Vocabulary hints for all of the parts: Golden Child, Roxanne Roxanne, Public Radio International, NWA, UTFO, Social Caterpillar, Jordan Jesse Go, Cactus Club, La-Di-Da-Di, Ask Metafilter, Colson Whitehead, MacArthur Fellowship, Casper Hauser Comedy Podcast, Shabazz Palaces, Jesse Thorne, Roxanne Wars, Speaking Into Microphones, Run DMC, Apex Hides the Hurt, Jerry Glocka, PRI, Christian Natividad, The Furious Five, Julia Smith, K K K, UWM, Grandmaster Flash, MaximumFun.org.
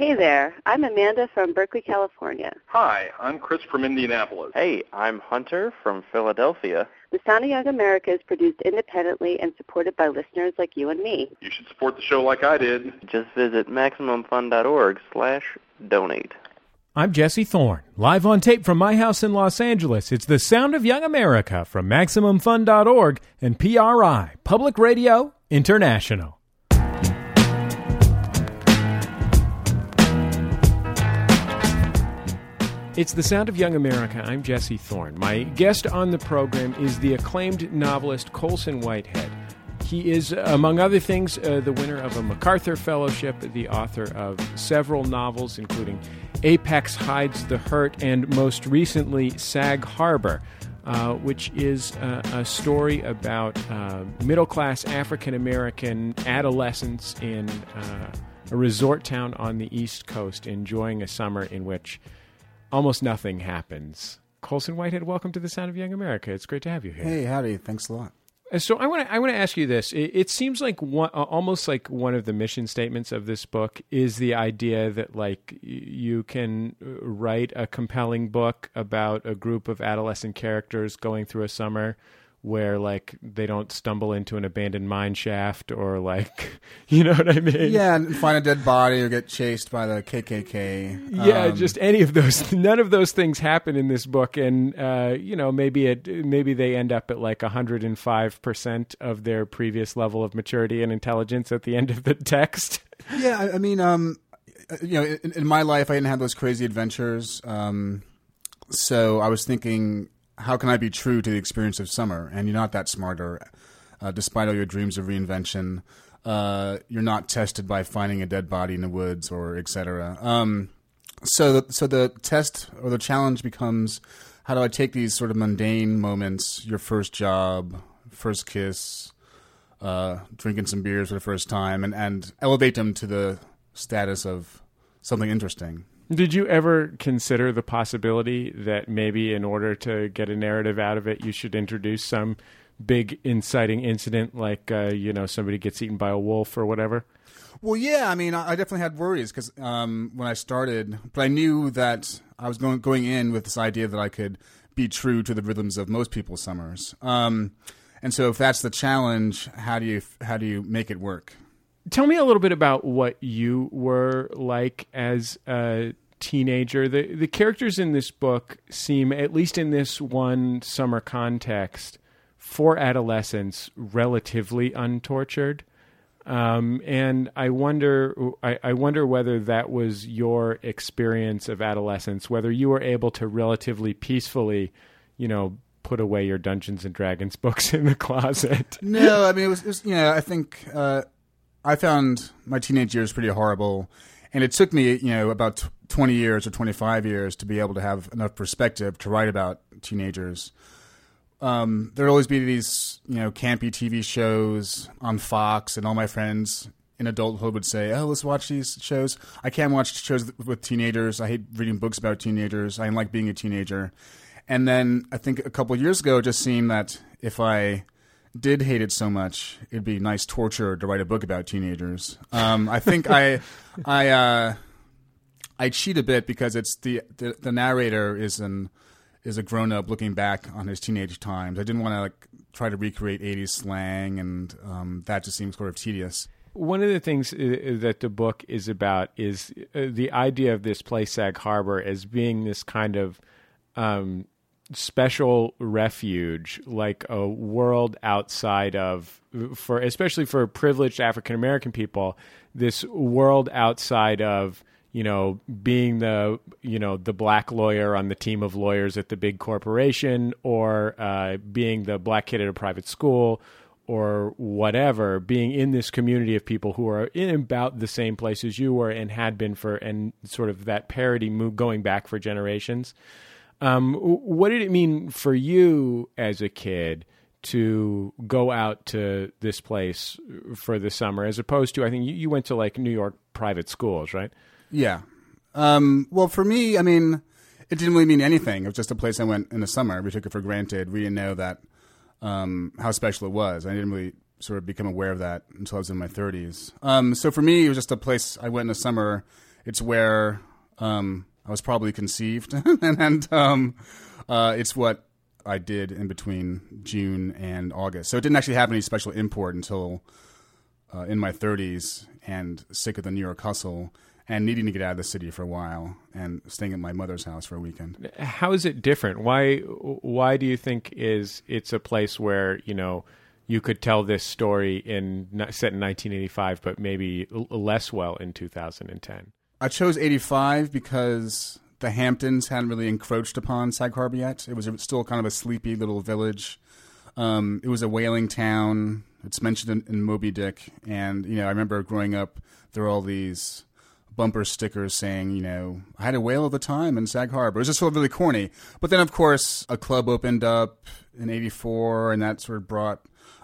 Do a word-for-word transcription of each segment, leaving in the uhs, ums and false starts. Hey there, I'm Amanda from Berkeley, California. Hi, I'm Chris from Indianapolis. Hey, I'm Hunter from Philadelphia. The Sound of Young America is produced independently and supported by listeners like you and me. You should support the show like I did. Just visit MaximumFun.org slash donate. I'm Jesse Thorne, live on tape from my house in Los Angeles. It's The Sound of Young America from MaximumFun dot org and P R I, Public Radio International. It's The Sound of Young America. I'm Jesse Thorne. My guest on the program is the acclaimed novelist Colson Whitehead. He is, among other things, uh, the winner of a MacArthur Fellowship, the author of several novels, including Apex Hides the Hurt, and most recently, Sag Harbor, uh, which is uh, a story about uh, middle-class African-American adolescents in uh, a resort town on the East Coast enjoying a summer in which almost nothing happens. Colson Whitehead, welcome to The Sound of Young America. It's great to have you here. Hey, howdy. Thanks a lot. So I want to I want to ask you this. It, it seems like one, almost like one of the mission statements of this book is the idea that like you can write a compelling book about a group of adolescent characters going through a summer where like they don't stumble into an abandoned mine shaft or like, you know what I mean? Yeah, and find a dead body or get chased by the K K K. Yeah, um, just any of those. None of those things happen in this book, and uh, you know, maybe it maybe they end up at like one hundred five percent of their previous level of maturity and intelligence at the end of the text. Yeah, I, I mean, um, you know, in, in my life, I didn't have those crazy adventures, um, so I was thinking, how can I be true to the experience of summer? And you're not that smart, or uh, despite all your dreams of reinvention, uh, you're not tested by finding a dead body in the woods or et cetera. Um, so, the, so the test or the challenge becomes, how do I take these sort of mundane moments, your first job, first kiss, uh, drinking some beers for the first time, and, and elevate them to the status of something interesting? Did you ever consider the possibility that maybe in order to get a narrative out of it, you should introduce some big inciting incident like, uh, you know, somebody gets eaten by a wolf or whatever? Well, yeah. I mean, I definitely had worries because um, when I started, but I knew that I was going, going in with this idea that I could be true to the rhythms of most people's summers. Um, and so if that's the challenge, how do you how do you make it work? Tell me a little bit about what you were like as a teenager. The the characters in this book seem, at least in this one summer context, for adolescents, relatively untortured. Um, and I wonder, I, I wonder whether that was your experience of adolescence, whether you were able to relatively peacefully, you know, put away your Dungeons and Dragons books in the closet. No, I mean, it was, it was you know, I think... Uh... I found my teenage years pretty horrible, and it took me, you know, about twenty years or twenty-five years to be able to have enough perspective to write about teenagers. Um, there'd always be these, you know, campy T V shows on Fox, and all my friends in adulthood would say, oh, let's watch these shows. I can't watch shows with teenagers. I hate reading books about teenagers. I didn't like being a teenager. And then I think a couple of years ago, it just seemed that if I did hate it so much, it'd be nice torture to write a book about teenagers. Um, I think I, I, uh, I cheat a bit because it's the, the the narrator is an is a grown up looking back on his teenage times. I didn't want to like try to recreate eighties slang, and um, that just seems sort of tedious. One of the things that the book is about is the idea of this place, Sag Harbor, as being this kind of um, special refuge, like a world outside of, for especially for privileged African American people, this world outside of, you know, being the, you know, the black lawyer on the team of lawyers at the big corporation, or uh, being the black kid at a private school, or whatever. Being in this community of people who are in about the same place as you were and had been for, and sort of that parody move going back for generations. Um, what did it mean for you as a kid to go out to this place for the summer, as opposed to, I think you, you went to like New York private schools, right? Yeah. Um, well, for me, I mean, it didn't really mean anything. It was just a place I went in the summer. We took it for granted. We didn't know that, um, how special it was. I didn't really sort of become aware of that until I was in my thirties. Um, so for me, it was just a place I went in the summer It's where um, I was probably conceived, and, and um, uh, it's what I did in between June and August. So it didn't actually have any special import until uh, in my thirties, and sick of the New York hustle and needing to get out of the city for a while and staying at my mother's house for a weekend. How is it different? Why why do you think is it's a place where, you know, you could tell this story in set in nineteen eighty-five, but maybe less well in two thousand ten? I chose eighty-five because the Hamptons hadn't really encroached upon Sag Harbor yet. It was still kind of a sleepy little village. Um, it was a whaling town. It's mentioned in, in Moby Dick. And, you know, I remember growing up, there were all these bumper stickers saying, you know, I had a whale all the time in Sag Harbor. It was just sort of really corny. But then, of course, a club opened up in eighty-four, and that sort of brought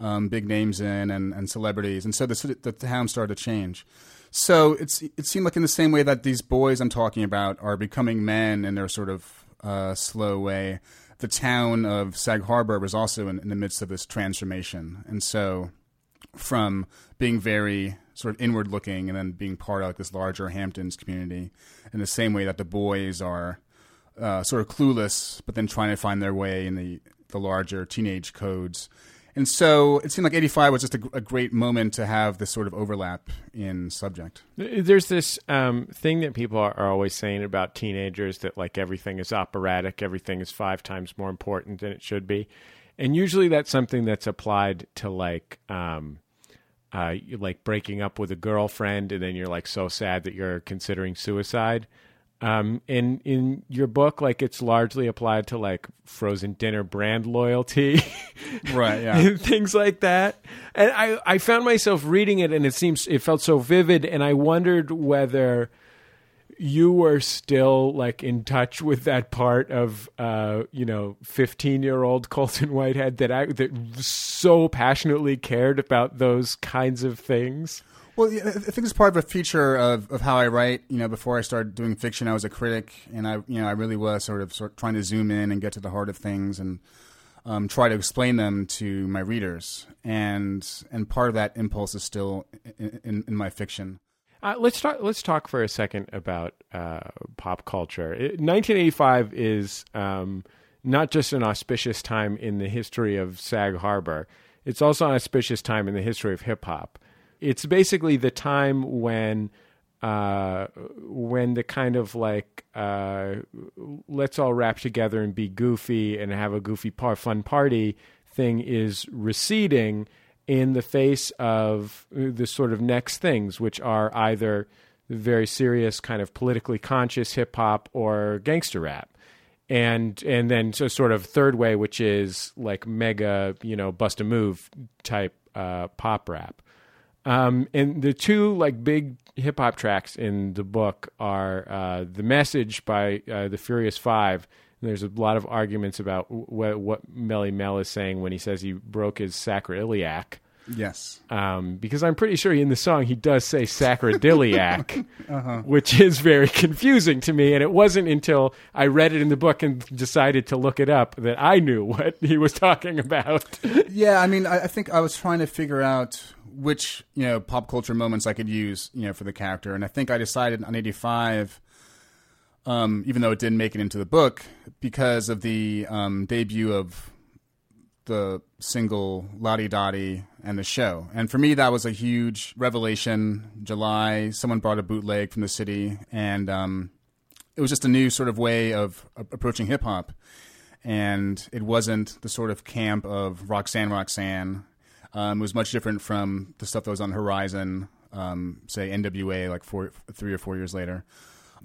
um, big names in and, and celebrities. And so the, the town started to change. So it's it seemed like in the same way that these boys I'm talking about are becoming men in their sort of uh, slow way, the town of Sag Harbor was also in, in the midst of this transformation. And so from being very sort of inward looking and then being part of like this larger Hamptons community in the same way that the boys are uh, sort of clueless, but then trying to find their way in the, the larger teenage codes. And so it seemed like eighty-five was just a, a great moment to have this sort of overlap in subject. There's this um, thing that people are, are always saying about teenagers, that like everything is operatic, everything is five times more important than it should be. And usually that's something that's applied to like um, uh, like breaking up with a girlfriend, and then you're like so sad that you're considering suicide. Um, and in your book, like it's largely applied to like frozen dinner brand loyalty, right? Yeah, and things like that. And I, I found myself reading it, and it seems it felt so vivid. And I wondered whether you were still like in touch with that part of uh, you know, fifteen-year-old Colson Whitehead that I that so passionately cared about those kinds of things. Well, I think it's part of a feature of, of how I write. You know, before I started doing fiction, I was a critic, and I, you know, I really was sort of sort of trying to zoom in and get to the heart of things and um, try to explain them to my readers. And and part of that impulse is still in, in, in my fiction. Uh, let's talk. Let's talk for a second about uh, pop culture. It, nineteen eighty-five is um, not just an auspicious time in the history of Sag Harbor; it's also an auspicious time in the history of hip hop. It's basically the time when, uh, when the kind of like, uh, let's all rap together and be goofy and have a goofy par fun party thing is receding in the face of the sort of next things, which are either very serious kind of politically conscious hip hop or gangster rap. And and then so sort of third way, which is like mega, you know, bust a move type uh, pop rap. Um, and the two like big hip hop tracks in the book are uh, "The Message" by uh, The Furious Five. And there's a lot of arguments about wh- what Melly Mel is saying when he says he broke his sacroiliac. Yes, um, because I'm pretty sure in the song he does say sacrodiliac, uh-huh. which is very confusing to me. And it wasn't until I read it in the book and decided to look it up that I knew what he was talking about. Yeah, I mean, I, I think I was trying to figure out which, you know, pop culture moments I could use, you know, for the character. And I think I decided on eighty-five, um, even though it didn't make it into the book, because of the um, debut of the single La-Di-Da-Di and the show. And for me, that was a huge revelation. July, someone brought a bootleg from the city, and um, it was just a new sort of way of approaching hip hop. And it wasn't the sort of camp of Roxanne Roxanne. Um, it was much different from the stuff that was on the horizon, um, say N W A, like four, three or four years later.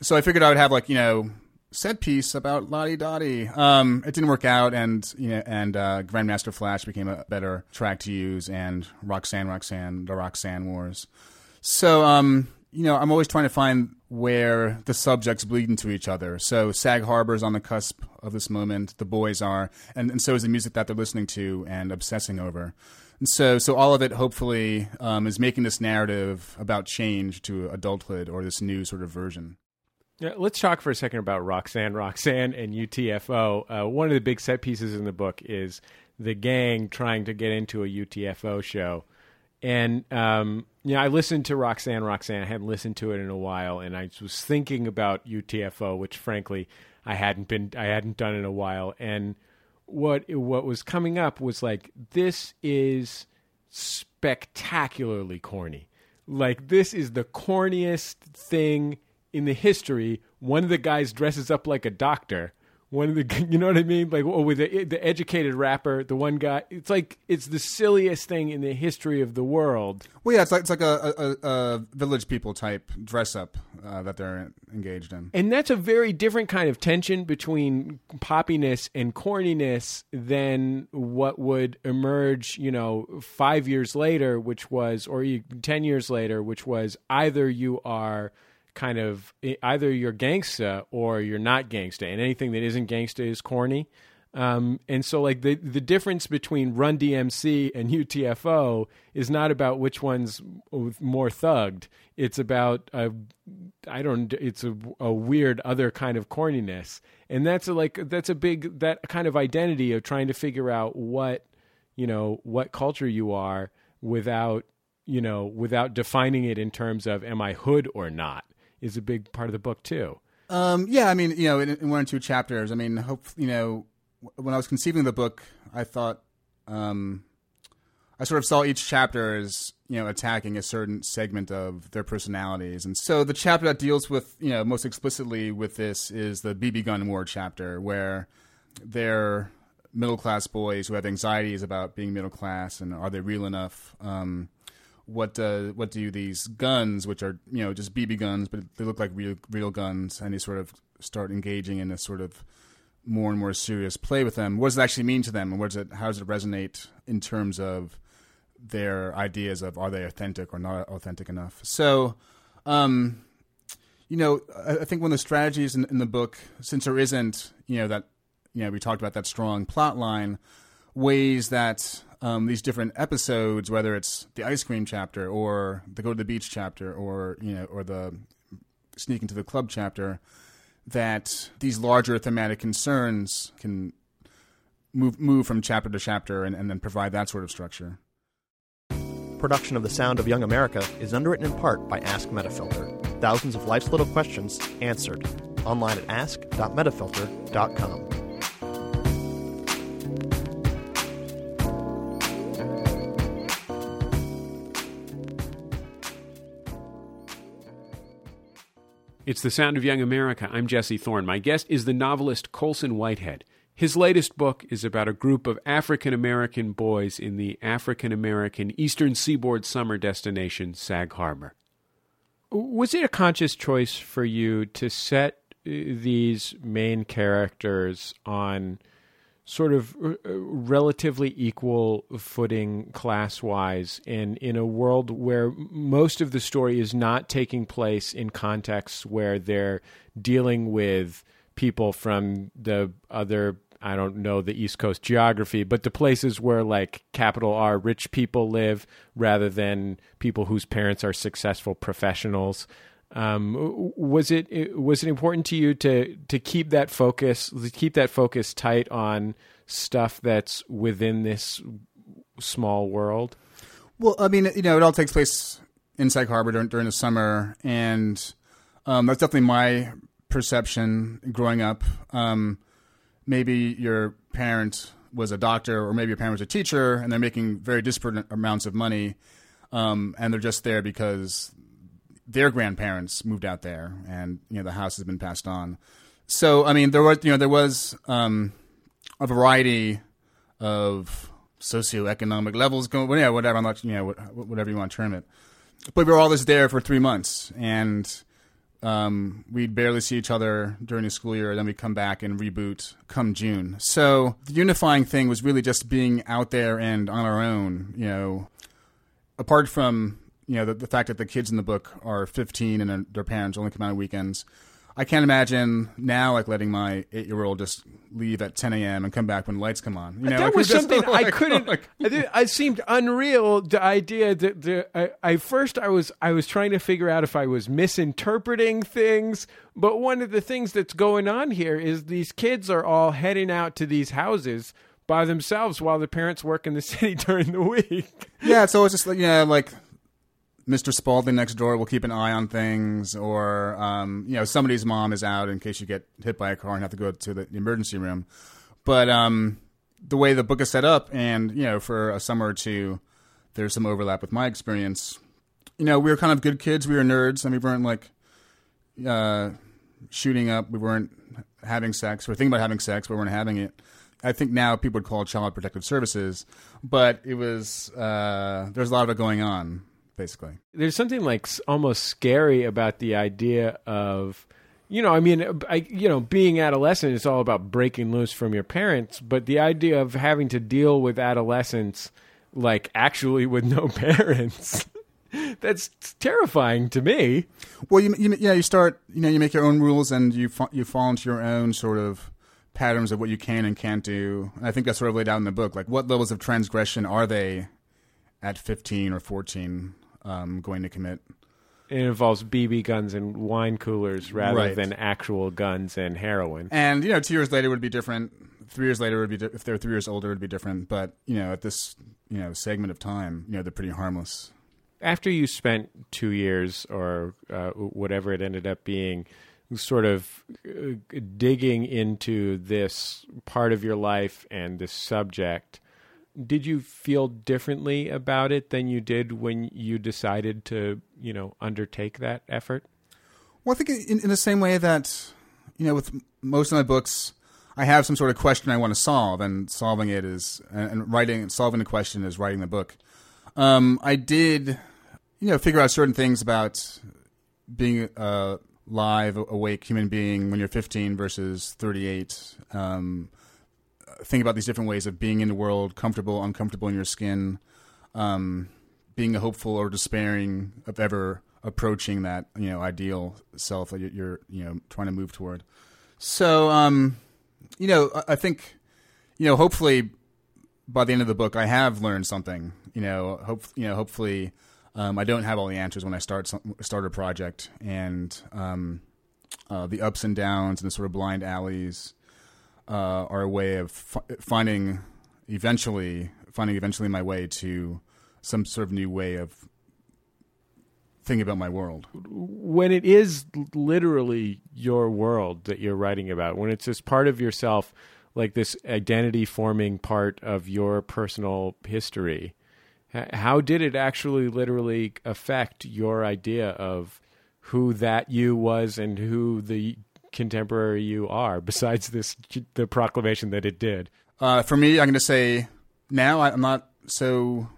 So I figured I would have like, you know, set piece about La-Di-Da-Di. Um, it didn't work out, and you know, and uh, Grandmaster Flash became a better track to use, and Roxanne Roxanne, the Roxanne Wars. So um, you know, I'm always trying to find where the subjects bleed into each other. So Sag Harbor's on the cusp of this moment. The boys are, and, and so is the music that they're listening to and obsessing over. So so all of it, hopefully, um, is making this narrative about change to adulthood or this new sort of version. Yeah, let's talk for a second about Roxanne Roxanne and U T F O. Uh, one of the big set pieces in the book is the gang trying to get into a U T F O show And, um, you know, I listened to Roxanne Roxanne. I hadn't listened to it in a while, and I was thinking about U T F O, which frankly I hadn't been, I hadn't done in a while. And what what was coming up was like, this is spectacularly corny. Like, this is the corniest thing in the history. One of the guys dresses up like a doctor. One of the, you know what I mean? Like, or with the, the educated rapper, the one guy. It's like, it's the silliest thing in the history of the world. Well, yeah, it's like it's like a, a, a Village People type dress up uh, that they're engaged in. And that's a very different kind of tension between poppiness and corniness than what would emerge, you know, five years later, which was, or ten years later, which was either you are kind of either you're gangsta or you're not gangsta, and anything that isn't gangsta is corny. Um, and so, like, the the difference between Run D M C and U T F O is not about which one's more thugged. It's about a, I don't. It's a, a weird other kind of corniness, and that's a, like that's a big that kind of identity of trying to figure out what you know what culture you are without you know without defining it in terms of am I hood or not. Is a big part of the book too. Um, yeah, I mean, you know, in, in one or two chapters. I mean, hope you know. When I was conceiving the book, I thought um, I sort of saw each chapter as you know attacking a certain segment of their personalities, and so the chapter that deals with you know most explicitly with this is the B B gun war chapter, where they're middle class boys who have anxieties about being middle class and are they real enough. Um, What uh, what do these guns, which are you know just B B guns, but they look like real real guns, and they sort of start engaging in a sort of more and more serious play with them. What does it actually mean to them, and what does it, how does it resonate in terms of their ideas of are they authentic or not authentic enough? So, um, you know, I, I think one of the strategies in, in the book, since there isn't you know that you know we talked about that strong plot line, ways that. Um, these different episodes, whether it's the ice cream chapter or the go to the beach chapter or, you know, or the sneak into the club chapter, that these larger thematic concerns can move, move from chapter to chapter and, and then provide that sort of structure. Production of The Sound of Young America is underwritten in part by Ask Metafilter. Thousands of life's little questions answered. Online at ask dot metafilter dot com. It's The Sound of Young America. I'm Jesse Thorne. My guest is the novelist Colson Whitehead. His latest book is about a group of African-American boys in the African-American Eastern Seaboard summer destination, Sag Harbor. Was it a conscious choice for you to set these main characters on sort of relatively equal footing class-wise and in a world where most of the story is not taking place in contexts where they're dealing with people from the other, I don't know, the East Coast geography, but the places where, like, capital R rich people live rather than people whose parents are successful professionals? Um, was it was it important to you to to keep that focus to keep that focus tight on stuff that's within this small world? Well, I mean, you know, it all takes place in Sag Harbor during, during the summer, and um, that's definitely my perception growing up. Um, maybe your parent was a doctor, or maybe your parent was a teacher, and they're making very disparate amounts of money, um, and they're just there because their grandparents moved out there, and you know the house has been passed on. So, I mean, there was you know there was um, a variety of socioeconomic levels going, well, yeah, whatever, I'm not, you know, whatever you want to term it. But we were all just there for three months, and um, we'd barely see each other during the school year. Then we come back and reboot come June. So the unifying thing was really just being out there and on our own. You know, apart from. You know, the, the fact that the kids in the book are fifteen and their, their parents only come out on weekends. I can't imagine now, like, letting my eight-year-old just leave at ten a.m. and come back when lights come on. You know, that like, was something just, like, I couldn't. Like, I, I seemed unreal. The idea that the, I, I first I was I was trying to figure out if I was misinterpreting things. But one of the things that's going on here is these kids are all heading out to these houses by themselves while their parents work in the city during the week. Yeah, so it's just like, yeah, like Mister Spaulding next door will keep an eye on things, or um, you know, somebody's mom is out in case you get hit by a car and have to go to the emergency room. But um, the way the book is set up, and you know, for a summer or two, there's some overlap with my experience. You know, we were kind of good kids. We were nerds, and we weren't like uh, shooting up. We weren't having sex. We were thinking about having sex, but we weren't having it. I think now people would call it Child Protective Services, but it was uh, there's a lot of it going on, basically. There's something like almost scary about the idea of, you know, I mean, I, you know, being adolescent is all about breaking loose from your parents, but the idea of having to deal with adolescence, like actually with no parents, that's terrifying to me. Well, you, you yeah, you start, you know, you make your own rules and you fa- you fall into your own sort of patterns of what you can and can't do. And I think that's sort of laid out in the book. Like, what levels of transgression are they at fifteen or fourteen um, going to commit? It involves B B guns and wine coolers rather right. than actual guns and heroin. And, you know, two years later would be different. Three years later would be, di- if they were three years older, it would be different. But, you know, at this, you know, segment of time, you know, they're pretty harmless. After you spent two years or uh, whatever it ended up being, sort of digging into this part of your life and this subject, did you feel differently about it than you did when you decided to, you know, undertake that effort? Well, I think in, in the same way that, you know, with most of my books, I have some sort of question I want to solve, and solving it is, and writing and solving the question is writing the book. Um, I did, you know, figure out certain things about being a uh, live, awake human being when you're fifteen versus thirty-eight. Um, think about these different ways of being in the world, comfortable, uncomfortable in your skin, um, being hopeful or despairing of ever approaching that, you know, ideal self that you're, you know, trying to move toward. So, um, you know, I think, you know, hopefully by the end of the book, I have learned something, you know, hope, you know, hopefully, Um, I don't have all the answers when I start some, start a project, and um, uh, the ups and downs and the sort of blind alleys uh, are a way of fi- finding eventually finding eventually my way to some sort of new way of thinking about my world. When it is literally your world that you're writing about, when it's this part of yourself, like this identity forming part of your personal history, how did it actually literally affect your idea of who that you was and who the contemporary you are, besides this the proclamation that it did? Uh, for me, I'm going to say now I'm not so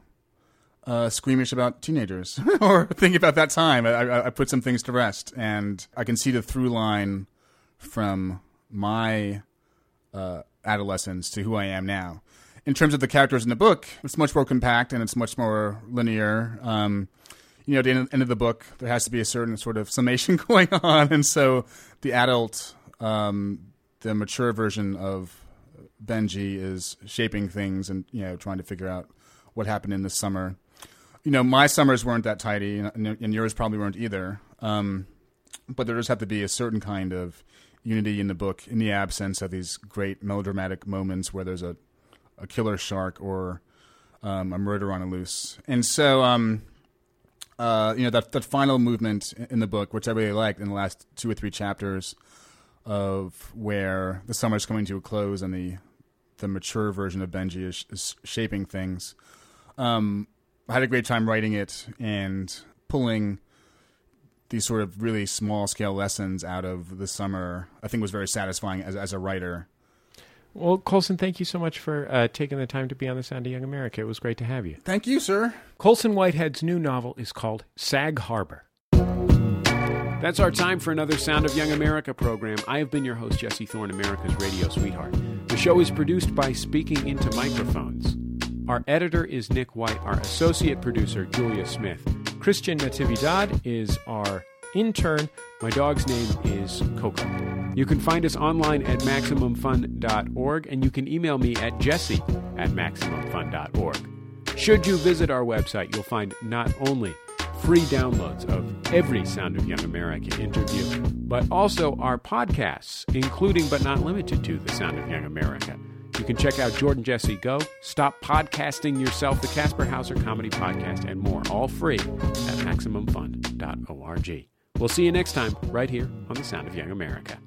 uh, squeamish about teenagers or thinking about that time. I, I, I put some things to rest, and I can see the through line from my uh, adolescence to who I am now. In terms of the characters in the book, it's much more compact and it's much more linear. Um, you know, at the end, end of the book, there has to be a certain sort of summation going on. And so the adult, um, the mature version of Benji is shaping things and, you know, trying to figure out what happened in the summer. You know, my summers weren't that tidy, and, and yours probably weren't either. Um, but there does have to be a certain kind of unity in the book in the absence of these great melodramatic moments where there's a a killer shark or um, a murder on a loose. And so, um, uh, you know, that, that final movement in the book, which I really liked in the last two or three chapters, of where the summer's coming to a close and the, the mature version of Benji is, is shaping things. Um, I had a great time writing it and pulling these sort of really small scale lessons out of the summer. I think was very satisfying as, as a writer. Well, Colson, thank you so much for uh, taking the time to be on The Sound of Young America. It was great to have you. Thank you, sir. Colson Whitehead's new novel is called Sag Harbor. That's our time for another Sound of Young America program. I have been your host, Jesse Thorne, America's radio sweetheart. The show is produced by Speaking Into Microphones. Our editor is Nick White. Our associate producer, Julia Smith. Christian Natividad is our intern. My dog's name is Coco. You can find us online at Maximum Fun dot org, and you can email me at jesse at Maximum Fun dot org. Should you visit our website, you'll find not only free downloads of every Sound of Young America interview, but also our podcasts, including but not limited to The Sound of Young America. You can check out Jordan Jesse Go, Stop Podcasting Yourself, the Casper Hauser Comedy Podcast, and more, all free at Maximum Fun dot org. We'll see you next time, right here on The Sound of Young America.